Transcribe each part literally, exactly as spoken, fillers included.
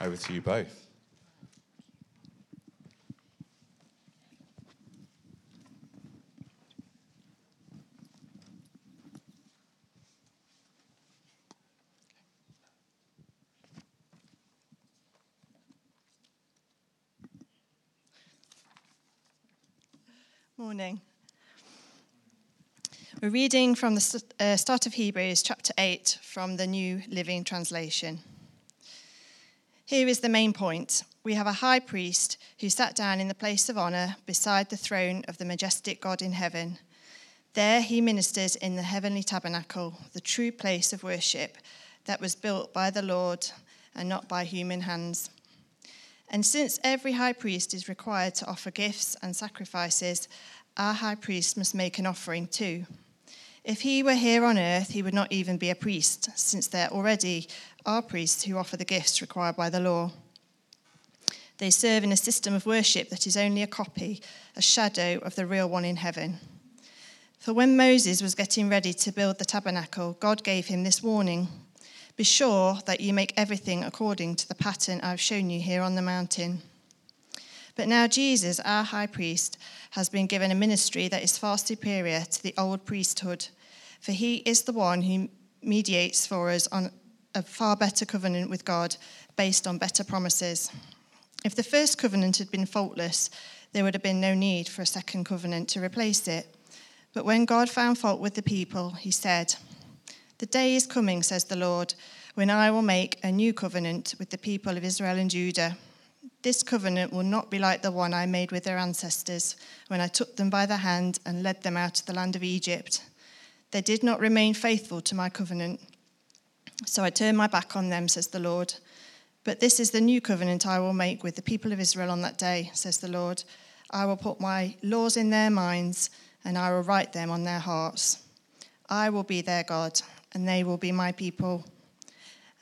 Over to you both. Morning. We're reading from the st- uh, start of Hebrews chapter eight from the New Living Translation. Here is the main point. We have a high priest who sat down in the place of honour beside the throne of the majestic God in heaven. There he ministers in the heavenly tabernacle, the true place of worship that was built by the Lord and not by human hands. And since every high priest is required to offer gifts and sacrifices, our high priest must make an offering too. If he were here on earth, he would not even be a priest, since there already are priests who offer the gifts required by the law. They serve in a system of worship that is only a copy, a shadow of the real one in heaven. For when Moses was getting ready to build the tabernacle, God gave him this warning. Be sure that you make everything according to the pattern I've shown you here on the mountain. But now Jesus, our high priest, has been given a ministry that is far superior to the old priesthood, for he is the one who mediates for us on a far better covenant with God based on better promises. If the first covenant had been faultless, there would have been no need for a second covenant to replace it. But when God found fault with the people, he said, "The day is coming, says the Lord, when I will make a new covenant with the people of Israel and Judah. This covenant will not be like the one I made with their ancestors when I took them by the hand and led them out of the land of Egypt. They did not remain faithful to my covenant. So I turned my back on them, says the Lord. But this is the new covenant I will make with the people of Israel on that day, says the Lord. I will put my laws in their minds and I will write them on their hearts. I will be their God, and they will be my people.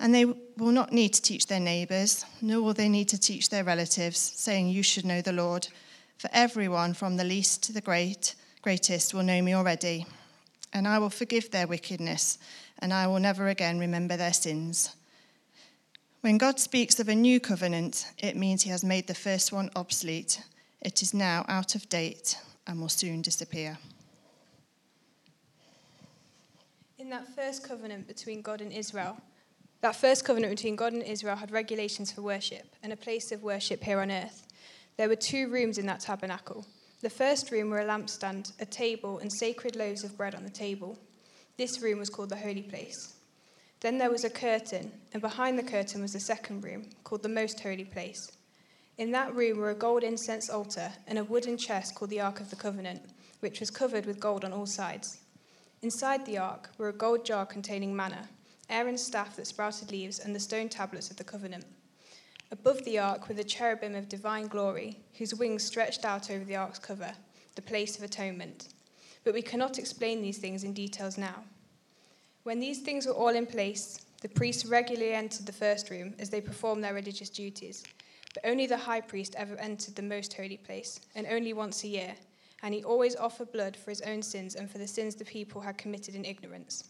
And they will not need to teach their neighbours, nor will they need to teach their relatives, saying, 'You should know the Lord,' for everyone from the least to the great, greatest will know me already. And I will forgive their wickedness, and I will never again remember their sins." When God speaks of a new covenant, it means he has made the first one obsolete. It is now out of date and will soon disappear. In that first covenant between God and Israel, that first covenant between God and Israel had regulations for worship and a place of worship here on earth. There were two rooms in that tabernacle. The first room were a lampstand, a table, and sacred loaves of bread on the table. This room was called the holy place. Then there was a curtain, and behind the curtain was the second room, called the most holy place. In that room were a gold incense altar and a wooden chest called the Ark of the Covenant, which was covered with gold on all sides. Inside the ark were a gold jar containing manna, Aaron's staff that sprouted leaves, and the stone tablets of the covenant. Above the ark were the cherubim of divine glory, whose wings stretched out over the ark's cover, the place of atonement. But we cannot explain these things in details now. When these things were all in place, the priests regularly entered the first room as they performed their religious duties. But only the high priest ever entered the most holy place, and only once a year. And he always offered blood for his own sins and for the sins the people had committed in ignorance.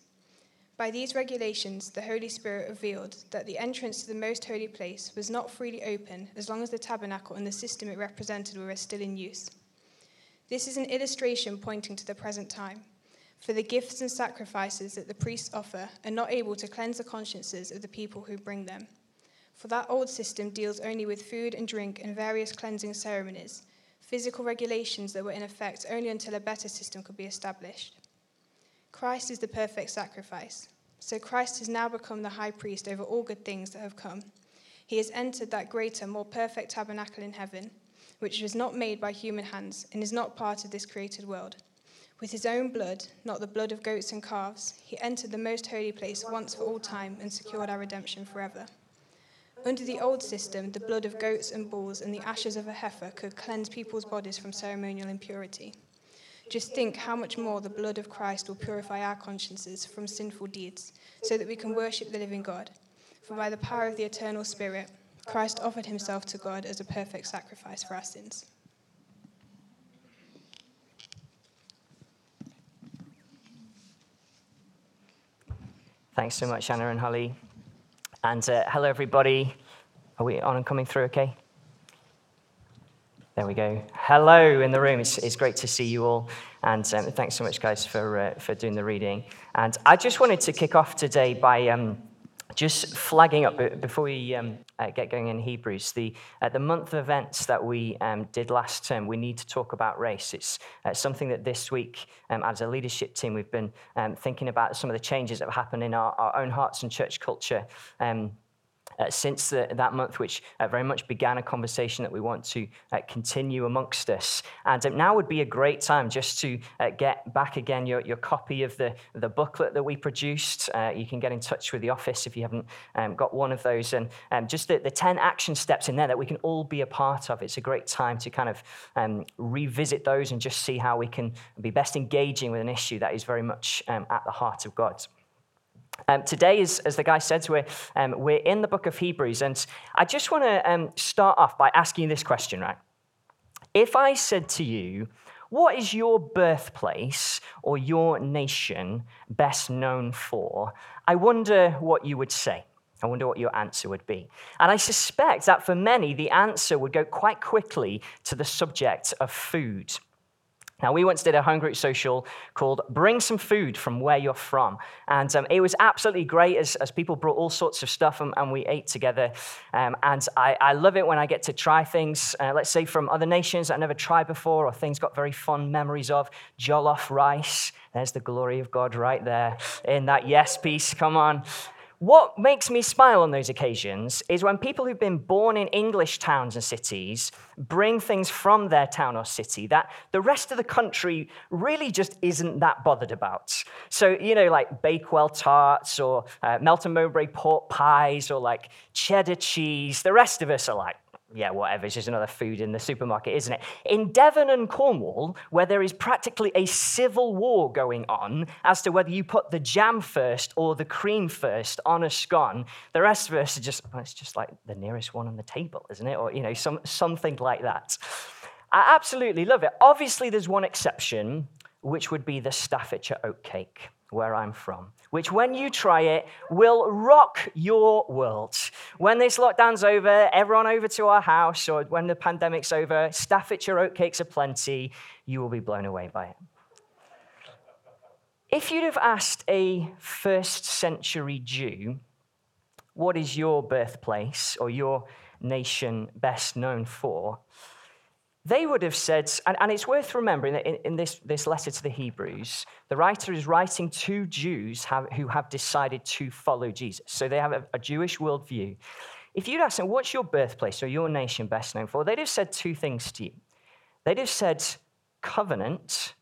By these regulations, the Holy Spirit revealed that the entrance to the most holy place was not freely open as long as the tabernacle and the system it represented were still in use. This is an illustration pointing to the present time, for the gifts and sacrifices that the priests offer are not able to cleanse the consciences of the people who bring them. For that old system deals only with food and drink and various cleansing ceremonies, physical regulations that were in effect only until a better system could be established. Christ is the perfect sacrifice. So Christ has now become the high priest over all good things that have come. He has entered that greater, more perfect tabernacle in heaven, which was not made by human hands and is not part of this created world. With his own blood, not the blood of goats and calves, he entered the most holy place once for all time and secured our redemption forever. Under the old system, the blood of goats and bulls and the ashes of a heifer could cleanse people's bodies from ceremonial impurity. Just think how much more the blood of Christ will purify our consciences from sinful deeds, so that we can worship the living God. For by the power of the eternal Spirit, Christ offered himself to God as a perfect sacrifice for our sins. Thanks so much, Anna and Holly. And uh, hello, everybody. Are we on and coming through okay? There we go. Hello in the room. It's, it's great to see you all. And um, thanks so much, guys, for uh, for doing the reading. And I just wanted to kick off today by um, just flagging up, before we um, uh, get going in Hebrews, the uh, the month events that we um, did last term. We need to talk about race. It's uh, something that this week, um, as a leadership team, we've been um, thinking about some of the changes that have happened in our, our own hearts and church culture um Uh, since the, that month, which uh, very much began a conversation that we want to uh, continue amongst us. And um, now would be a great time just to uh, get back again your, your copy of the, the booklet that we produced. Uh, you can get in touch with the office if you haven't um, got one of those. And um, just the, the ten action steps in there that we can all be a part of. It's a great time to kind of um, revisit those and just see how we can be best engaging with an issue that is very much um, at the heart of God. Um, today is, as the guy said, we're, um, we're in the book of Hebrews, and I just want to um, start off by asking you this question, right? If I said to you, what is your birthplace or your nation best known for? I wonder what you would say. I wonder what your answer would be. And I suspect that for many, the answer would go quite quickly to the subject of food. Now, we once did a home group social called Bring Some Food from Where You're From. And um, it was absolutely great as, as people brought all sorts of stuff and, and we ate together. Um, and I, I love it when I get to try things, uh, let's say from other nations that I've never tried before, or things got very fond memories of. Jollof rice. There's the glory of God right there in that yes piece. Come on. What makes me smile on those occasions is when people who've been born in English towns and cities bring things from their town or city that the rest of the country really just isn't that bothered about. So, you know, like Bakewell tarts or uh, Melton Mowbray pork pies or like cheddar cheese. The rest of us are like, yeah, whatever, it's just another food in the supermarket, isn't it? In Devon and Cornwall, where there is practically a civil war going on as to whether you put the jam first or the cream first on a scone, the rest of us are just, well, it's just like the nearest one on the table, isn't it? Or, you know, some something like that. I absolutely love it. Obviously, there's one exception, which would be the Staffordshire oatcake, where I'm from, which when you try it will rock your world. When this lockdown's over, everyone over to our house, or when the pandemic's over, Staffordshire oatcakes are plenty. You will be blown away by it. If you'd have asked a first century Jew, what is your birthplace or your nation best known for? They would have said, and, and it's worth remembering that in, in this, this letter to the Hebrews, the writer is writing to Jews have, who have decided to follow Jesus. So they have a, a Jewish worldview. If you'd asked them, what's your birthplace or your nation best known for? They'd have said two things to you. They'd have said covenant,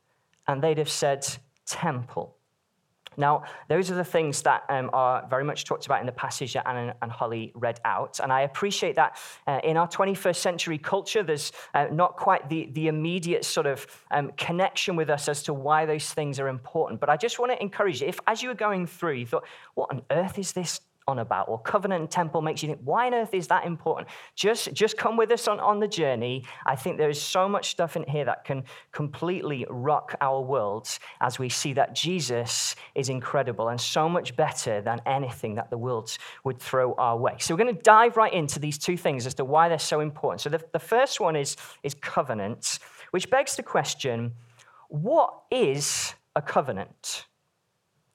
and they'd have said temple. Now, those are the things that um, are very much talked about in the passage that Anna and Holly read out. And I appreciate that uh, in our twenty-first century culture, there's uh, not quite the, the immediate sort of um, connection with us as to why those things are important. But I just want to encourage you, if as you were going through, you thought, what on earth is this on about? Or covenant and temple makes you think, why on earth is that important? Just, just come with us on, on the journey. I think there is so much stuff in here that can completely rock our worlds as we see that Jesus is incredible and so much better than anything that the world would throw our way. So we're going to dive right into these two things as to why they're so important. So the, the first one is, is covenant, which begs the question, what is a covenant?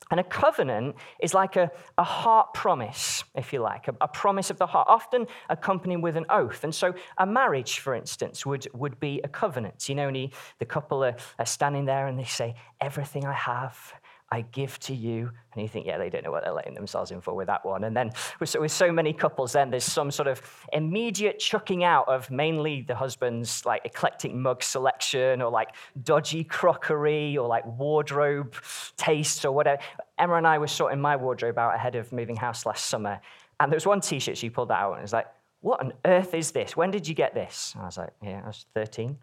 And a covenant is like a, a heart promise, if you like, a, a promise of the heart, often accompanied with an oath. And so a marriage, for instance, would, would be a covenant. You know, and he, the couple are, are standing there and they say, everything I have, I give to you. And you think, yeah, they don't know what they're letting themselves in for with that one. And then with so, with so many couples, then there's some sort of immediate chucking out of mainly the husband's like eclectic mug selection or like dodgy crockery or like wardrobe tastes or whatever. Emma and I were sorting my wardrobe out ahead of moving house last summer. And there was one T-shirt she pulled out and it was like, what on earth is this? When did you get this? And I was like, yeah, I was thirteen.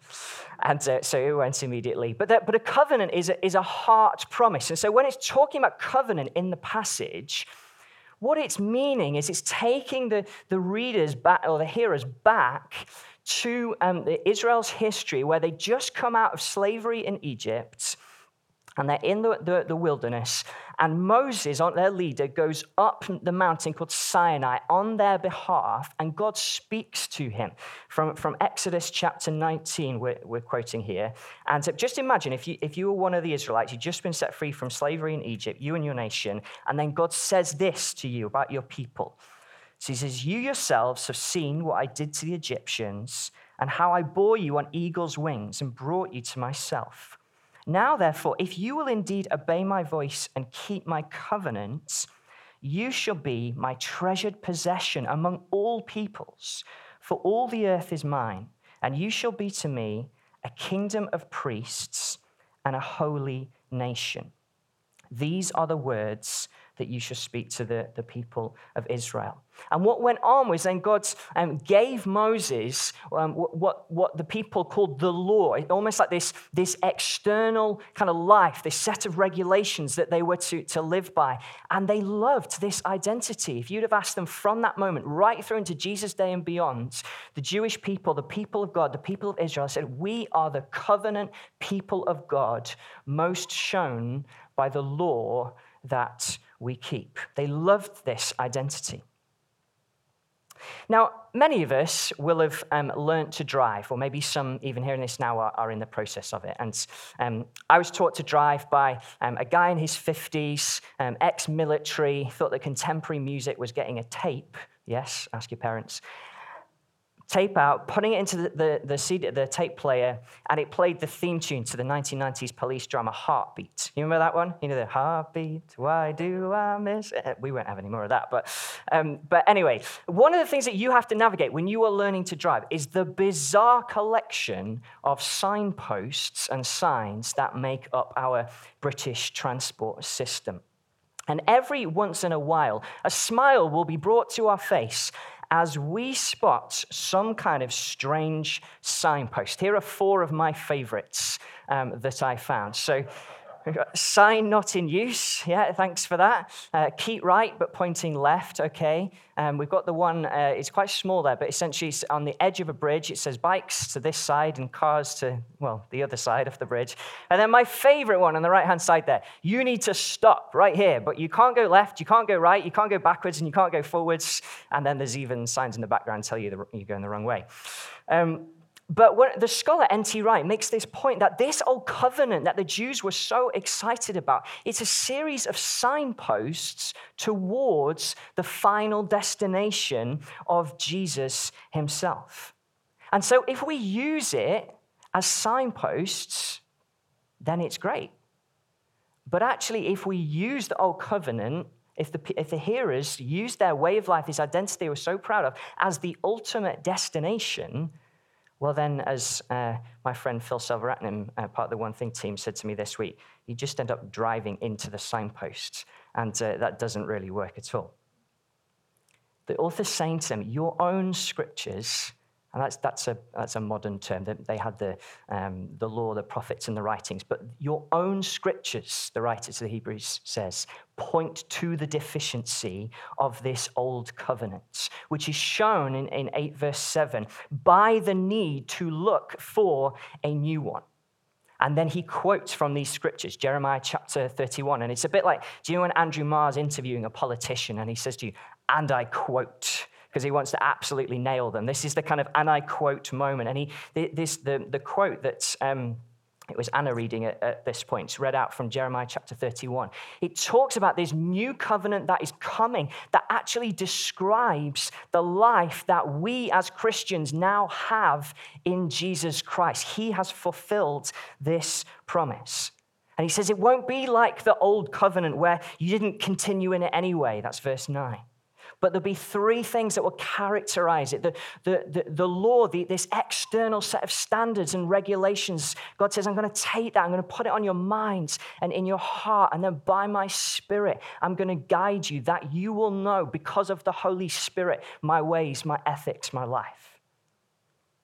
And uh, so it went immediately. But that, but a covenant is a, is a heart promise. And so when it's talking about covenant in the passage, what it's meaning is it's taking the, the readers back, or the hearers back to um, Israel's history, where they just come out of slavery in Egypt. And they're in the, the, the wilderness. And Moses, their leader, goes up the mountain called Sinai on their behalf. And God speaks to him from, from Exodus chapter nineteen, we're, we're quoting here. And just imagine if you, if you were one of the Israelites, you'd just been set free from slavery in Egypt, you and your nation. And then God says this to you about your people. So he says, "You yourselves have seen what I did to the Egyptians and how I bore you on eagle's wings and brought you to myself. Now, therefore, if you will indeed obey my voice and keep my covenants, you shall be my treasured possession among all peoples, for all the earth is mine, and you shall be to me a kingdom of priests and a holy nation. These are the words that you shall speak to the, the people of Israel." And what went on was then God um, gave Moses um, what, what the people called the law, almost like this, this external kind of life, this set of regulations that they were to, to live by. And they loved this identity. If you'd have asked them from that moment right through into Jesus' day and beyond, the Jewish people, the people of God, the people of Israel said, "We are the covenant people of God, most shown by the law that we keep." They loved this identity. Now, many of us will have um, learned to drive, or maybe some even hearing this now are, are in the process of it. And um, I was taught to drive by um, a guy in his fifties, um, ex-military, thought that contemporary music was getting a tape. Yes, ask your parents. Tape out, putting it into the, the, the, C D, the tape player, and it played the theme tune to the nineteen nineties police drama Heartbeat. You remember that one? You know, the heartbeat, why do I miss it? We won't have any more of that. But um, but anyway, one of the things that you have to navigate when you are learning to drive is the bizarre collection of signposts and signs that make up our British transport system. And every once in a while, a smile will be brought to our face as we spot some kind of strange signpost. Here are four of my favorites um, that I found. So we've got sign not in use. Yeah, thanks for that. Uh, keep right, but pointing left. Okay. Um, we've got the one, uh, it's quite small there, but essentially it's on the edge of a bridge. It says bikes to this side and cars to, well, the other side of the bridge. And then my favorite one on the right-hand side there, you need to stop right here, but you can't go left, you can't go right, you can't go backwards, and you can't go forwards. And then there's even signs in the background tell you the, you're going the wrong way. Um, But when the scholar N T Wright makes this point that this old covenant that the Jews were so excited about, it's a series of signposts towards the final destination of Jesus himself. And so if we use it as signposts, then it's great. But actually, if we use the old covenant, If the, if the hearers use their way of life, this identity they were so proud of, as the ultimate destination, well, then, as uh, my friend Phil Silveratnam, uh, part of the One Thing team, said to me this week, you just end up driving into the signposts, and uh, that doesn't really work at all. The author's saying to them, your own scriptures, and that's that's a that's a modern term. They, they had the um, the law, the prophets, and the writings, but your own scriptures, the writer to the Hebrews says, point to the deficiency of this old covenant, which is shown in, in eight verse seven by the need to look for a new one. And then he quotes from these scriptures, Jeremiah chapter thirty-one. And it's a bit like, do you know when Andrew Marr's interviewing a politician and he says to you, "And I quote," because he wants to absolutely nail them. This is the kind of "and I quote" moment. And he, this the, the quote that's, um, it was Anna reading at, at this point, it's read out from Jeremiah chapter thirty-one. It talks about this new covenant that is coming that actually describes the life that we as Christians now have in Jesus Christ. He has fulfilled this promise. And he says it won't be like the old covenant where you didn't continue in it anyway. That's verse nine. But there'll be three things that will characterize it. The, the, the, the law, the, this external set of standards and regulations. God says, I'm going to take that. I'm going to put it on your minds and in your heart. And then by my Spirit, I'm going to guide you, that you will know because of the Holy Spirit, my ways, my ethics, my life.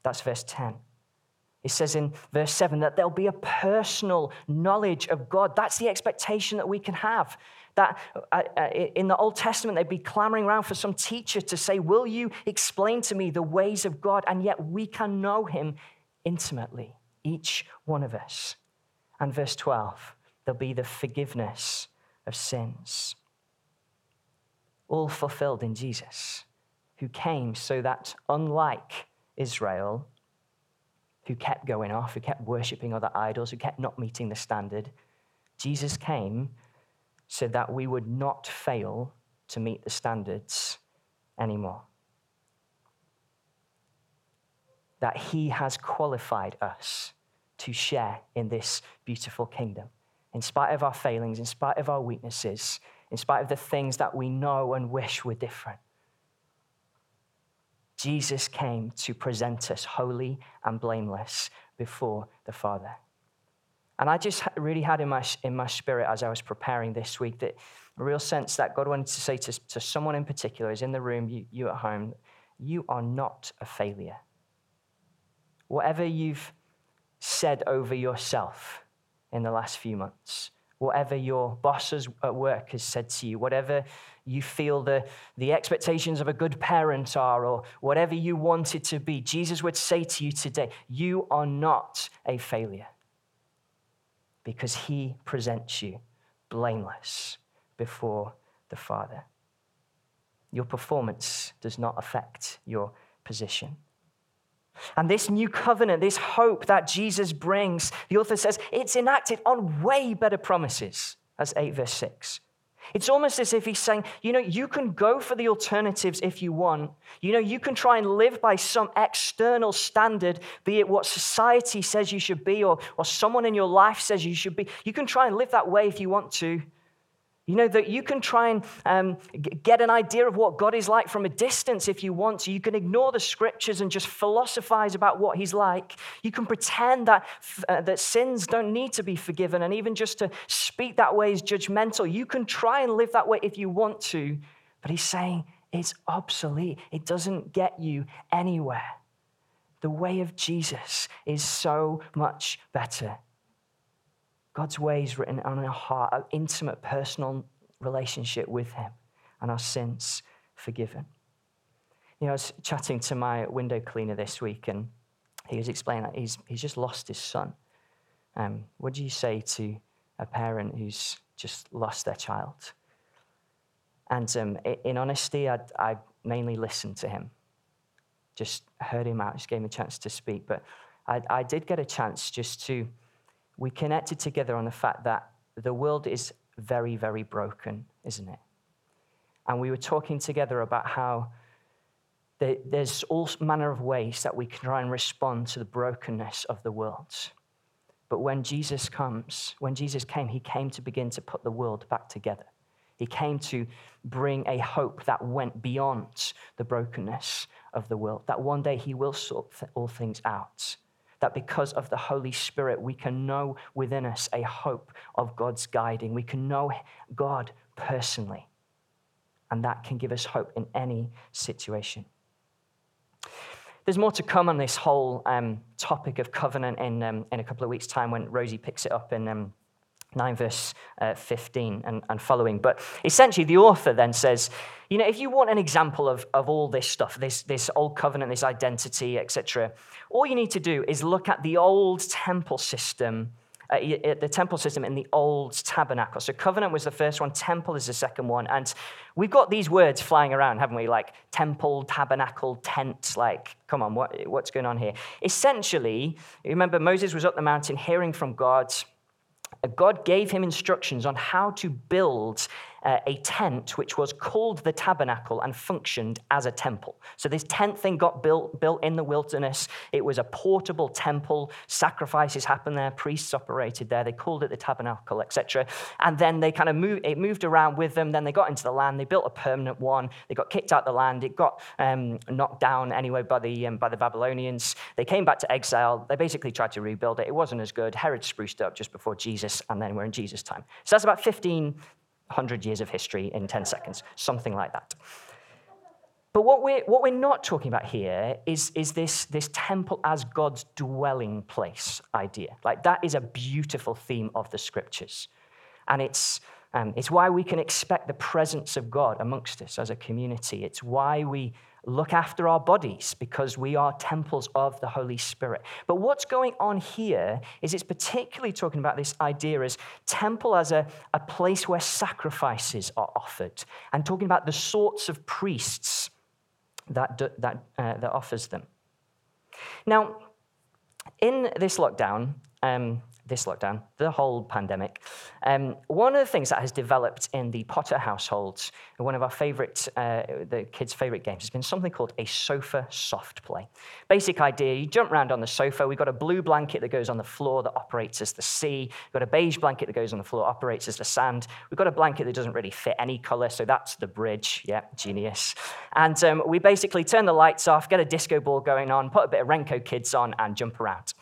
That's verse ten. It says in verse seven that there'll be a personal knowledge of God. That's the expectation that we can have. That in the Old Testament, they'd be clamoring around for some teacher to say, will you explain to me the ways of God? And yet we can know him intimately, each one of us. And verse twelve, There'll be the forgiveness of sins. All fulfilled in Jesus, who came so that, unlike Israel, who kept going off, who kept worshipping other idols, who kept not meeting the standard, Jesus came so that we would not fail to meet the standards anymore. That he has qualified us to share in this beautiful kingdom. In spite of our failings, in spite of our weaknesses, in spite of the things that we know and wish were different, Jesus came to present us holy and blameless before the Father. And I just really had in my in my spirit as I was preparing this week that a real sense that God wanted to say to, to someone in particular is in the room, you, you at home, you are not a failure. Whatever you've said over yourself in the last few months, whatever your boss at work has said to you, whatever you feel the, the expectations of a good parent are, or whatever you wanted to be, Jesus would say to you today, you are not a failure, because he presents you blameless before the Father. Your performance does not affect your position. And this new covenant, this hope that Jesus brings, the author says, it's enacted on way better promises. That's eight verse six. It's almost as if he's saying, you know, you can go for the alternatives if you want. You know, you can try and live by some external standard, be it what society says you should be or, or someone in your life says you should be. You can try and live that way if you want to. You know, that you can try and um, get an idea of what God is like from a distance if you want to. You can ignore the scriptures and just philosophize about what he's like. You can pretend that uh, that sins don't need to be forgiven, and even just to speak that way is judgmental. You can try and live that way if you want to, but he's saying it's obsolete. It doesn't get you anywhere. The way of Jesus is so much better. God's ways written on our heart, our intimate personal relationship with him, and our sins forgiven. You know, I was chatting to my window cleaner this week, and he was explaining that he's he's just lost his son. Um, what do you say to a parent who's just lost their child? And um, in honesty, I, I mainly listened to him, just heard him out, just gave him a chance to speak. But I, I did get a chance just to. We connected together on the fact that the world is very, very broken, isn't it? And we were talking together about how there's all manner of ways that we can try and respond to the brokenness of the world. But when Jesus comes, when Jesus came, he came to begin to put the world back together. He came to bring a hope that went beyond the brokenness of the world, that one day he will sort all things out. That because of the Holy Spirit, we can know within us a hope of God's guiding. We can know God personally, and that can give us hope in any situation. There's more to come on this whole um, topic of covenant in, um, in a couple of weeks' time when Rosie picks it up in um, nine verse fifteen and, and following. But essentially, the author then says, you know, if you want an example of, of all this stuff, this, this old covenant, this identity, et cetera, all you need to do is look at the old temple system, uh, the temple system in the old tabernacle. So covenant was the first one, temple is the second one. And we've got these words flying around, haven't we? Like temple, tabernacle, tent, like, come on, what, what's going on here? Essentially, remember, Moses was up the mountain hearing from God. God gave him instructions on how to build uh, a tent, which was called the tabernacle and functioned as a temple. So this tent thing got built built in the wilderness. It was a portable temple. Sacrifices happened there. Priests operated there. They called it the tabernacle, et cetera. And then they kind of moved. It moved around with them. Then they got into the land. They built a permanent one. They got kicked out of the land. It got um, knocked down anyway by the um, by the Babylonians. They came back to exile. They basically tried to rebuild it. It wasn't as good. Herod spruced it up just before Jesus, and then we're in Jesus' time. So that's about fifteen hundred years of history in ten seconds, something like that. But what we're, what we're not talking about here is, is this, this temple as God's dwelling place idea. Like, that is a beautiful theme of the scriptures. And it's, um, it's why we can expect the presence of God amongst us as a community. It's why we look after our bodies because we are temples of the Holy Spirit. But what's going on here is it's particularly talking about this idea as temple as a, a place where sacrifices are offered, and talking about the sorts of priests that, that, uh, that offers them. Now, in this lockdown, um, this lockdown, the whole pandemic, um, one of the things that has developed in the Potter households, one of our favorite, uh, the kids' favorite games, has been something called a sofa soft play. Basic idea, you jump around on the sofa, we've got a blue blanket that goes on the floor that operates as the sea, we've got a beige blanket that goes on the floor, operates as the sand, we've got a blanket that doesn't really fit any color, so that's the bridge, yeah, genius. And um, we basically turn the lights off, get a disco ball going on, put a bit of Renko kids on, and jump around.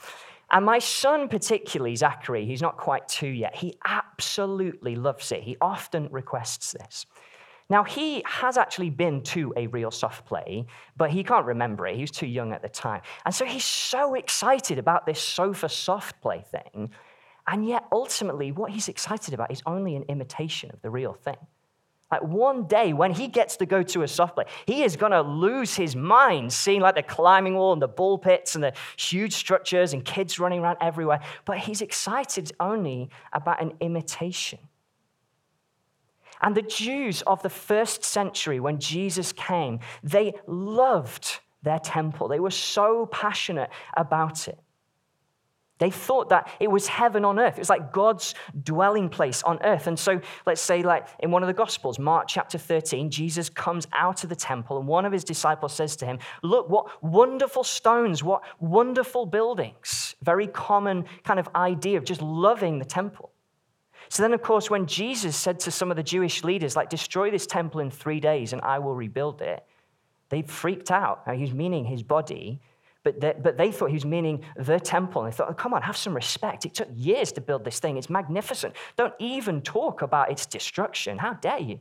And my son particularly, Zachary, he's not quite two yet, he absolutely loves it. He often requests this. Now, he has actually been to a real soft play, but he can't remember it. He was too young at the time. And so he's so excited about this sofa soft play thing. And yet, ultimately, what he's excited about is only an imitation of the real thing. Like, one day when he gets to go to a soft play, he is going to lose his mind seeing like the climbing wall and the bull pits and the huge structures and kids running around everywhere. But he's excited only about an imitation. And the Jews of the first century, when Jesus came, they loved their temple. They were so passionate about it. They thought that it was heaven on earth. It was like God's dwelling place on earth. And so let's say like in one of the Gospels, Mark chapter thirteen, Jesus comes out of the temple and one of his disciples says to him, look, what wonderful stones, what wonderful buildings. Very common kind of idea of just loving the temple. So then, of course, when Jesus said to some of the Jewish leaders, like, destroy this temple in three days and I will rebuild it, they freaked out. Now, he was meaning his body. But they, but they thought he was meaning the temple. And they thought, oh, come on, have some respect. It took years to build this thing. It's magnificent. Don't even talk about its destruction. How dare you?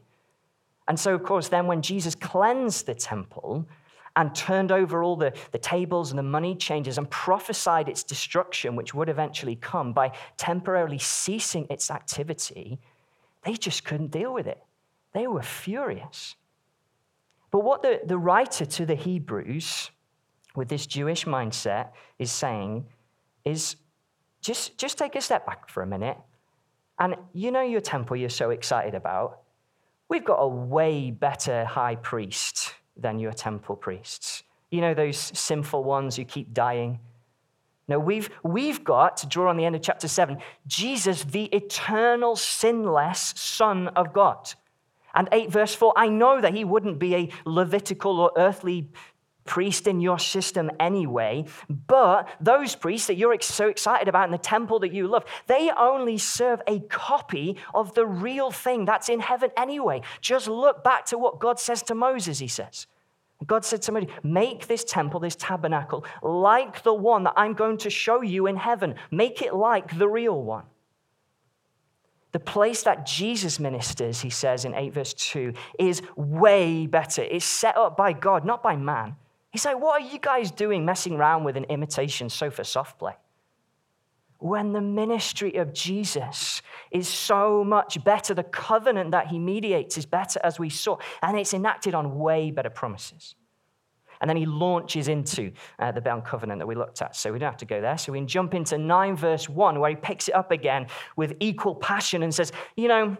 And so, of course, then when Jesus cleansed the temple and turned over all the, the tables and the money changers and prophesied its destruction, which would eventually come by temporarily ceasing its activity, they just couldn't deal with it. They were furious. But what the, the writer to the Hebrews with this Jewish mindset is saying is just, just take a step back for a minute. And you know your temple you're so excited about. We've got a way better high priest than your temple priests. You know, those sinful ones who keep dying. No, we've, we've got, to draw on the end of chapter seven, Jesus, the eternal, sinless Son of God. And eight verse four, I know that he wouldn't be a Levitical or earthly priest in your system anyway, but those priests that you're so excited about in the temple that you love, they only serve a copy of the real thing that's in heaven anyway. Just look back to what God says to Moses, he says. God said to Moses, make this temple, this tabernacle, like the one that I'm going to show you in heaven. Make it like the real one. The place that Jesus ministers, he says in eight verse two, is way better. It's set up by God, not by man. He's like, what are you guys doing messing around with an imitation sofa soft play? When the ministry of Jesus is so much better, the covenant that he mediates is better, as we saw, and it's enacted on way better promises. And then he launches into uh, the bound covenant that we looked at. So we don't have to go there. So we can jump into nine verse one, where he picks it up again with equal passion and says, you know,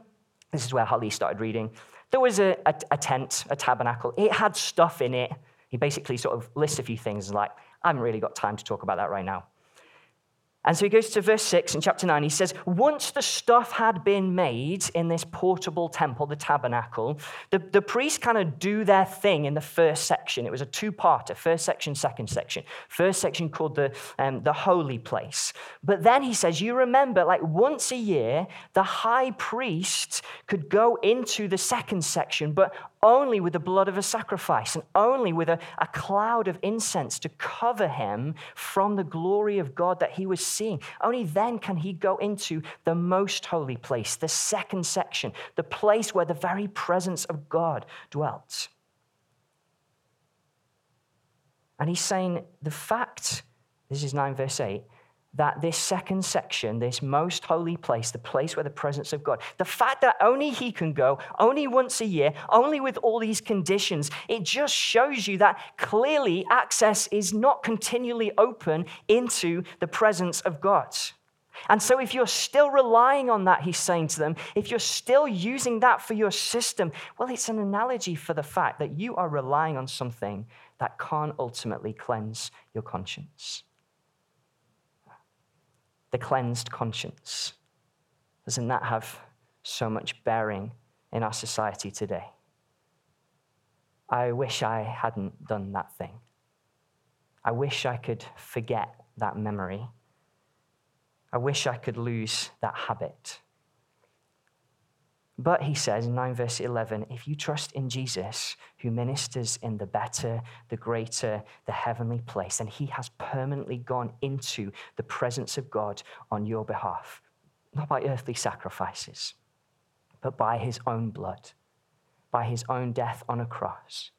this is where Holly started reading. There was a, a, a tent, a tabernacle. It had stuff in it. He basically sort of lists a few things like, I haven't really got time to talk about that right now. And so he goes to verse six in chapter nine. He says, once the stuff had been made in this portable temple, the tabernacle, the, the priests kind of do their thing in the first section. It was a two-parter, first section, second section. First section called the, um, the holy place. But then he says, you remember, like once a year, the high priest could go into the second section, but only with the blood of a sacrifice and only with a, a cloud of incense to cover him from the glory of God that he was seeing. Only then can he go into the most holy place, the second section, the place where the very presence of God dwelt. And he's saying the fact, this is nine verse eight, that this second section, this most holy place, the place where the presence of God, the fact that only he can go, only once a year, only with all these conditions, it just shows you that clearly access is not continually open into the presence of God. And so if you're still relying on that, he's saying to them, if you're still using that for your system, well, it's an analogy for the fact that you are relying on something that can't ultimately cleanse your conscience. The cleansed conscience. Doesn't that have so much bearing in our society today? I wish I hadn't done that thing. I wish I could forget that memory. I wish I could lose that habit. But he says in nine verse eleven, if you trust in Jesus, who ministers in the better, the greater, the heavenly place, then he has permanently gone into the presence of God on your behalf, not by earthly sacrifices, but by his own blood, by his own death on a cross,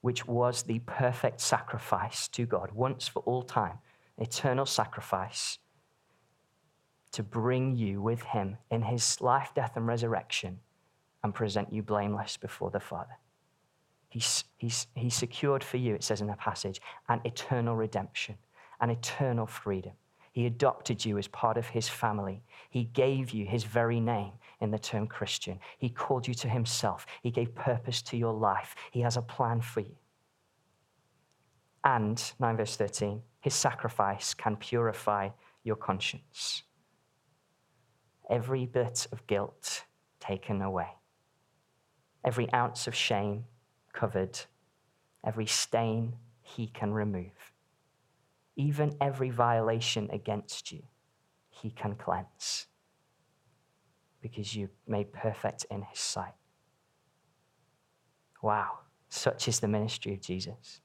which was the perfect sacrifice to God, once for all time, eternal sacrifice, to bring you with him in his life, death, and resurrection and present you blameless before the Father. He's, he's, he's secured for you, it says in the passage, an eternal redemption, an eternal freedom. He adopted you as part of his family. He gave you his very name in the term Christian. He called you to himself. He gave purpose to your life. He has a plan for you. And nine verse thirteen, his sacrifice can purify your conscience. Every bit of guilt taken away. Every ounce of shame covered. Every stain he can remove. Even every violation against you, he can cleanse. Because you're made perfect in his sight. Wow, such is the ministry of Jesus.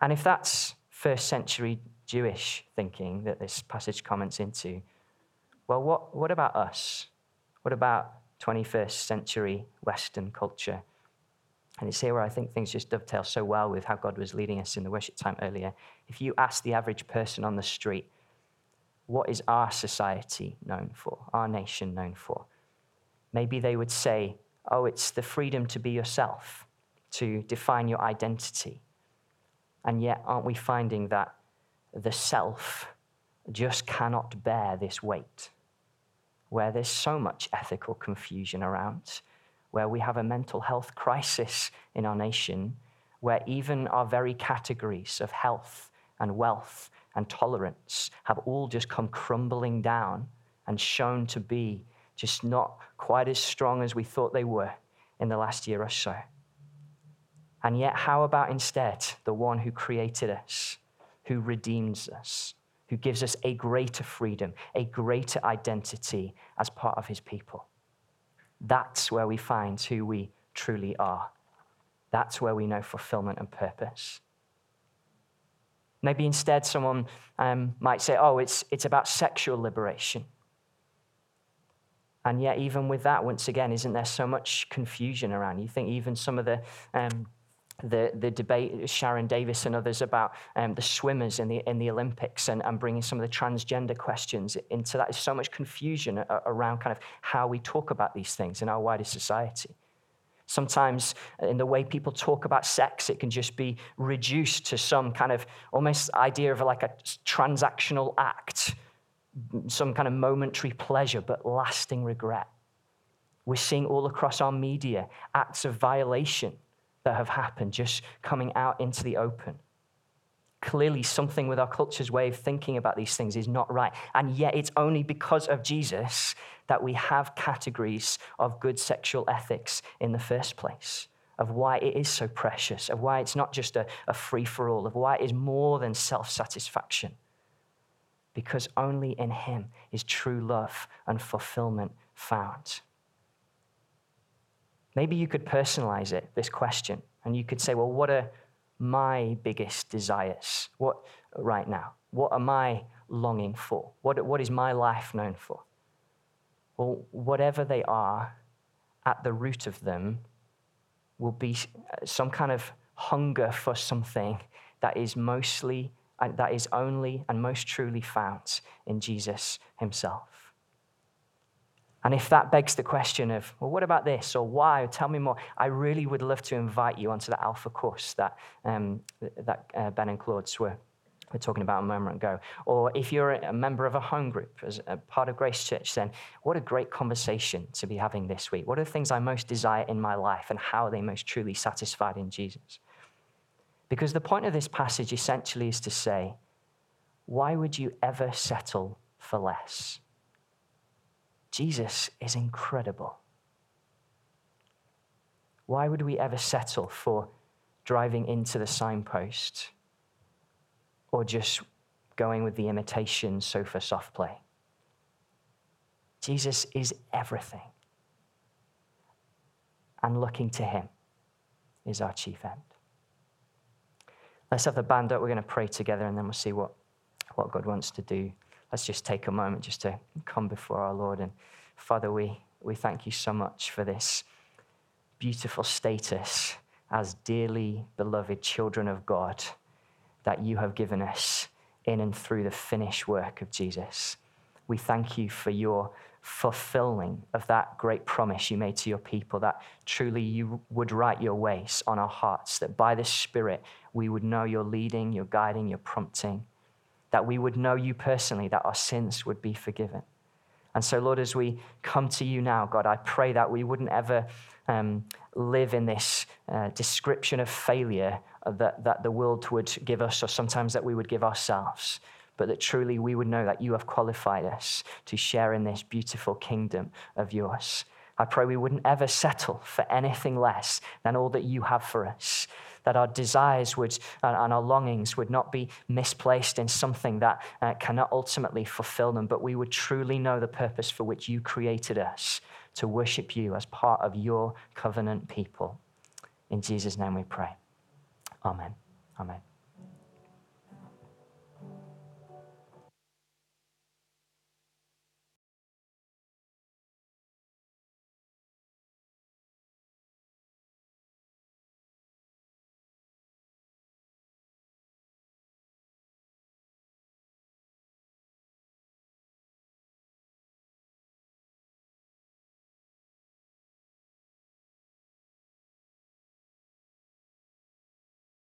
And if that's first century Jewish thinking that this passage comments into, well, what, what about us? What about twenty-first century Western culture? And it's here where I think things just dovetail so well with how God was leading us in the worship time earlier. If you ask the average person on the street, what is our society known for, our nation known for? Maybe they would say, oh, it's the freedom to be yourself, to define your identity. And yet, aren't we finding that the self just cannot bear this weight, where there's so much ethical confusion around, where we have a mental health crisis in our nation, where even our very categories of health and wealth and tolerance have all just come crumbling down and shown to be just not quite as strong as we thought they were in the last year or so. And yet, how about instead the one who created us, who redeems us, who gives us a greater freedom, a greater identity as part of his people? That's where we find who we truly are. That's where we know fulfillment and purpose. Maybe instead someone um, might say, oh, it's, it's about sexual liberation. And yet even with that, once again, isn't there so much confusion around? You think even some of the... Um, The, the debate, Sharon Davis and others, about um, the swimmers in the in the Olympics and, and bringing some of the transgender questions into that. There's so much confusion around kind of how we talk about these things in our wider society. Sometimes in the way people talk about sex, it can just be reduced to some kind of almost idea of like a transactional act, some kind of momentary pleasure, but lasting regret. We're seeing all across our media acts of violation that have happened, just coming out into the open. Clearly, something with our culture's way of thinking about these things is not right. And yet, it's only because of Jesus that we have categories of good sexual ethics in the first place, of why it is so precious, of why it's not just a, a free-for-all, of why it is more than self-satisfaction. Because only in him is true love and fulfillment found. Maybe you could personalize it, this question, and you could say, well, what are my biggest desires? What right now? What am I longing for? What, what is my life known for? Well, whatever they are, at the root of them will be some kind of hunger for something that is mostly that is only and most truly found in Jesus himself. And if that begs the question of, well, what about this? Or why? Or tell me more. I really would love to invite you onto the Alpha course that um, that uh, Ben and Claude were, were talking about a moment ago. Or if you're a member of a home group, as a part of Grace Church, then what a great conversation to be having this week. What are the things I most desire in my life, and how are they most truly satisfied in Jesus? Because the point of this passage essentially is to say, why would you ever settle for less? Jesus is incredible. Why would we ever settle for driving into the signpost or just going with the imitation sofa soft play? Jesus is everything. And looking to him is our chief end. Let's have the band up. We're going to pray together, and then we'll see what, what God wants to do. Let's just take a moment just to come before our Lord. And Father, we, we thank you so much for this beautiful status as dearly beloved children of God that you have given us in and through the finished work of Jesus. We thank you for your fulfilling of that great promise you made to your people, that truly you would write your ways on our hearts, that by the Spirit we would know your leading, your guiding, your prompting, that we would know you personally, that our sins would be forgiven. And so, Lord, as we come to you now, God, I pray that we wouldn't ever um, live in this uh, description of failure that, that the world would give us, or sometimes that we would give ourselves, but that truly we would know that you have qualified us to share in this beautiful kingdom of yours. I pray we wouldn't ever settle for anything less than all that you have for us, that our desires would and our longings would not be misplaced in something that uh, cannot ultimately fulfill them, but we would truly know the purpose for which you created us, to worship you as part of your covenant people. In Jesus' name we pray. Amen. Amen.